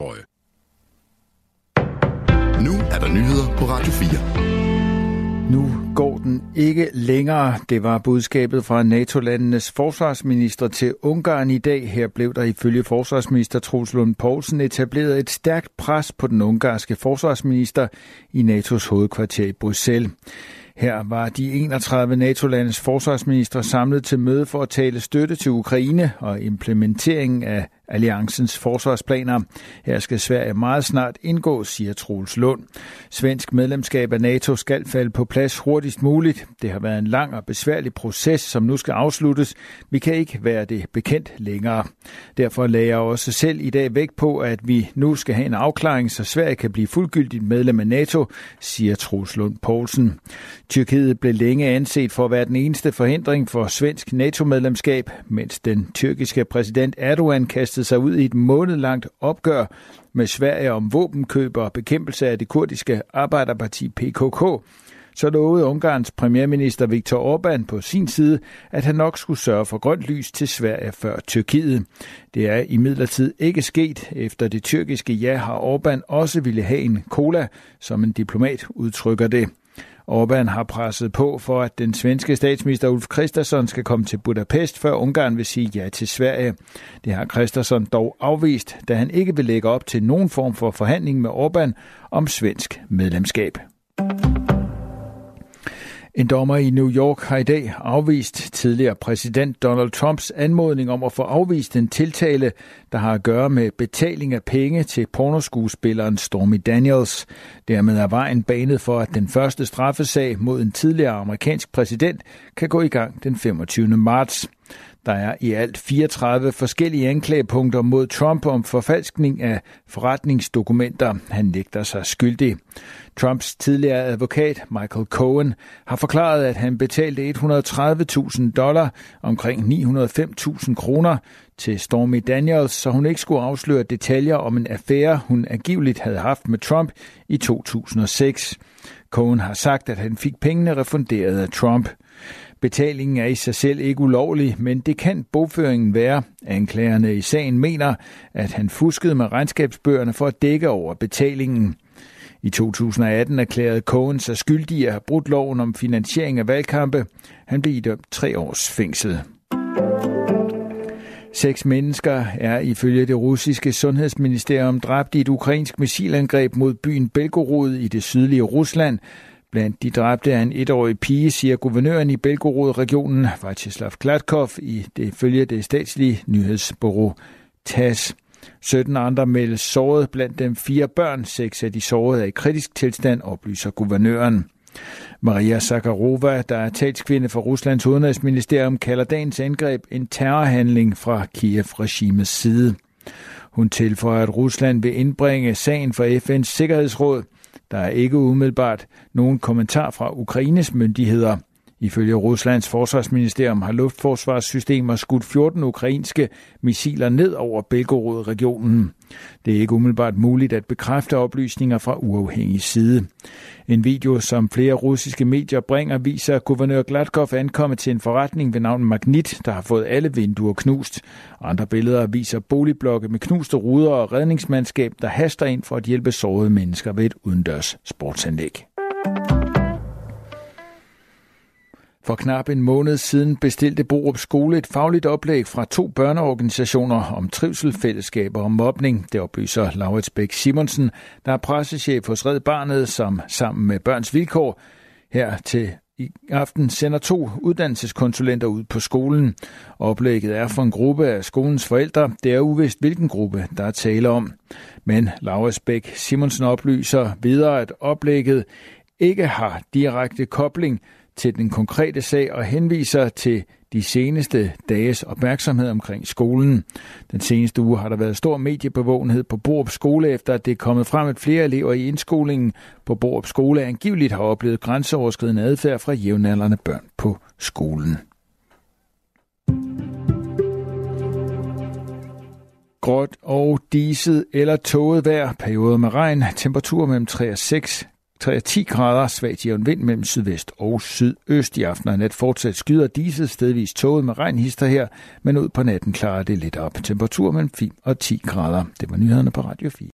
Øje. Nu er der nyheder på Radio 4. Nu går den ikke længere. Det var budskabet fra NATO-landenes forsvarsminister til Ungarn i dag. Her blev der ifølge forsvarsminister Troels Lund Poulsen etableret et stærkt pres på den ungarske forsvarsminister i NATO's hovedkvarter i Bruxelles. Her var de 31 NATO-landes forsvarsministre samlet til møde for at tale støtte til Ukraine og implementeringen af alliancens forsvarsplaner. Her skal Sverige meget snart indgå, siger Troels Lund. Svensk medlemskab af NATO skal falde på plads hurtigst muligt. Det har været en lang og besværlig proces, som nu skal afsluttes. Vi kan ikke være det bekendt længere. Derfor lagde jeg også selv i dag vægt på, at vi nu skal have en afklaring, så Sverige kan blive fuldgyldigt medlem af NATO, siger Troels Lund Poulsen. Tyrkiet blev længe anset for at være den eneste forhindring for svensk NATO-medlemskab, mens den tyrkiske præsident Erdogan kastede sig ud i et månedlangt opgør med Sverige om våbenkøb og bekæmpelse af det kurdiske arbejderparti PKK, så lovede Ungarns premierminister Viktor Orbán på sin side, at han nok skulle sørge for grønt lys til Sverige før Tyrkiet. Det er imidlertid ikke sket. Efter det tyrkiske ja har Orbán også ville have en cola, som en diplomat udtrykker det. Orbán har presset på for, at den svenske statsminister Ulf Kristersson skal komme til Budapest, før Ungarn vil sige ja til Sverige. Det har Kristersson dog afvist, da han ikke vil lægge op til nogen form for forhandling med Orbán om svensk medlemskab. En dommer i New York har i dag afvist tidligere præsident Donald Trumps anmodning om at få afvist en tiltale, der har at gøre med betaling af penge til pornoskuespilleren Stormy Daniels. Dermed er vejen banet for, at den første straffesag mod en tidligere amerikansk præsident kan gå i gang den 25. marts. Der er i alt 34 forskellige anklagepunkter mod Trump om forfalskning af forretningsdokumenter. Han nægter sig skyldig. Trumps tidligere advokat Michael Cohen har forklaret, at han betalte $130.000, omkring 905.000 kroner, til Stormy Daniels, så hun ikke skulle afsløre detaljer om en affære, hun angiveligt havde haft med Trump i 2006. Cohen har sagt, at han fik pengene refunderet af Trump. Betalingen er i sig selv ikke ulovlig, men det kan bogføringen være. Anklagerne i sagen mener, at han fuskede med regnskabsbøgerne for at dække over betalingen. I 2018 erklærede Cohen sig skyldig at have brudt loven om finansiering af valgkampe. Han blev idømt 3 års fængsel. 6 mennesker er ifølge det russiske sundhedsministerium dræbt i et ukrainsk missilangreb mod byen Belgorod i det sydlige Rusland. Blandt de dræbte er en 1-årig pige, siger guvernøren i Belgorod-regionen, Vyacheslav Gladkov, ifølge det statslige nyhedsbureau TASS. 17 andre meldes såret, blandt dem 4 børn. 6 af de sårede er i kritisk tilstand, oplyser guvernøren. Maria Zakharova, der er talskvinde for Ruslands udenrigsministerium, kalder dagens angreb en terrorhandling fra Kiev-regimets side. Hun tilføjer, at Rusland vil indbringe sagen for FN's Sikkerhedsråd. Der er ikke umiddelbart nogen kommentar fra Ukraines myndigheder. Ifølge Ruslands forsvarsministerium har luftforsvarssystemer skudt 14 ukrainske missiler ned over Belgorod-regionen. Det er ikke umiddelbart muligt at bekræfte oplysninger fra uafhængig side. En video, som flere russiske medier bringer, viser, at guvernør Gladkov ankommer til en forretning ved navn Magnit, der har fået alle vinduer knust. Andre billeder viser boligblokke med knuste ruder og redningsmandskab, der haster ind for at hjælpe sårede mennesker ved et udendørs sportsanlæg. For knap en måned siden bestilte Borup Skole et fagligt oplæg fra 2 børneorganisationer om trivsel, fællesskaber og mobning. Det oplyser Lauritsbæk Simonsen, der er pressechef hos Red Barnet, som sammen med Børns Vilkår her til i aften sender 2 uddannelseskonsulenter ud på skolen. Oplægget er for en gruppe af skolens forældre. Det er uvist, hvilken gruppe der er tale om. Men Lauritsbæk Simonsen oplyser videre, at oplægget ikke har direkte kobling til den konkrete sag og henviser til de seneste dages opmærksomhed omkring skolen. Den seneste uge har der været stor mediebevågenhed på Borup Skole, efter at det er kommet frem, at flere elever i indskolingen på Borup Skole angiveligt har oplevet grænseoverskridende adfærd fra jævnaldrende børn på skolen. Gråt og diset eller tåget vejr, perioder med regn, temperaturer mellem 3 og 6 3-10 grader, svagt jævn vind mellem sydvest og sydøst. I aften og nat fortsat skyder diset, stedvis tåget med regnhister her, men ud på natten klarer det lidt op. Temperatur mellem 5 og 10 grader. Det var nyhederne på Radio 4.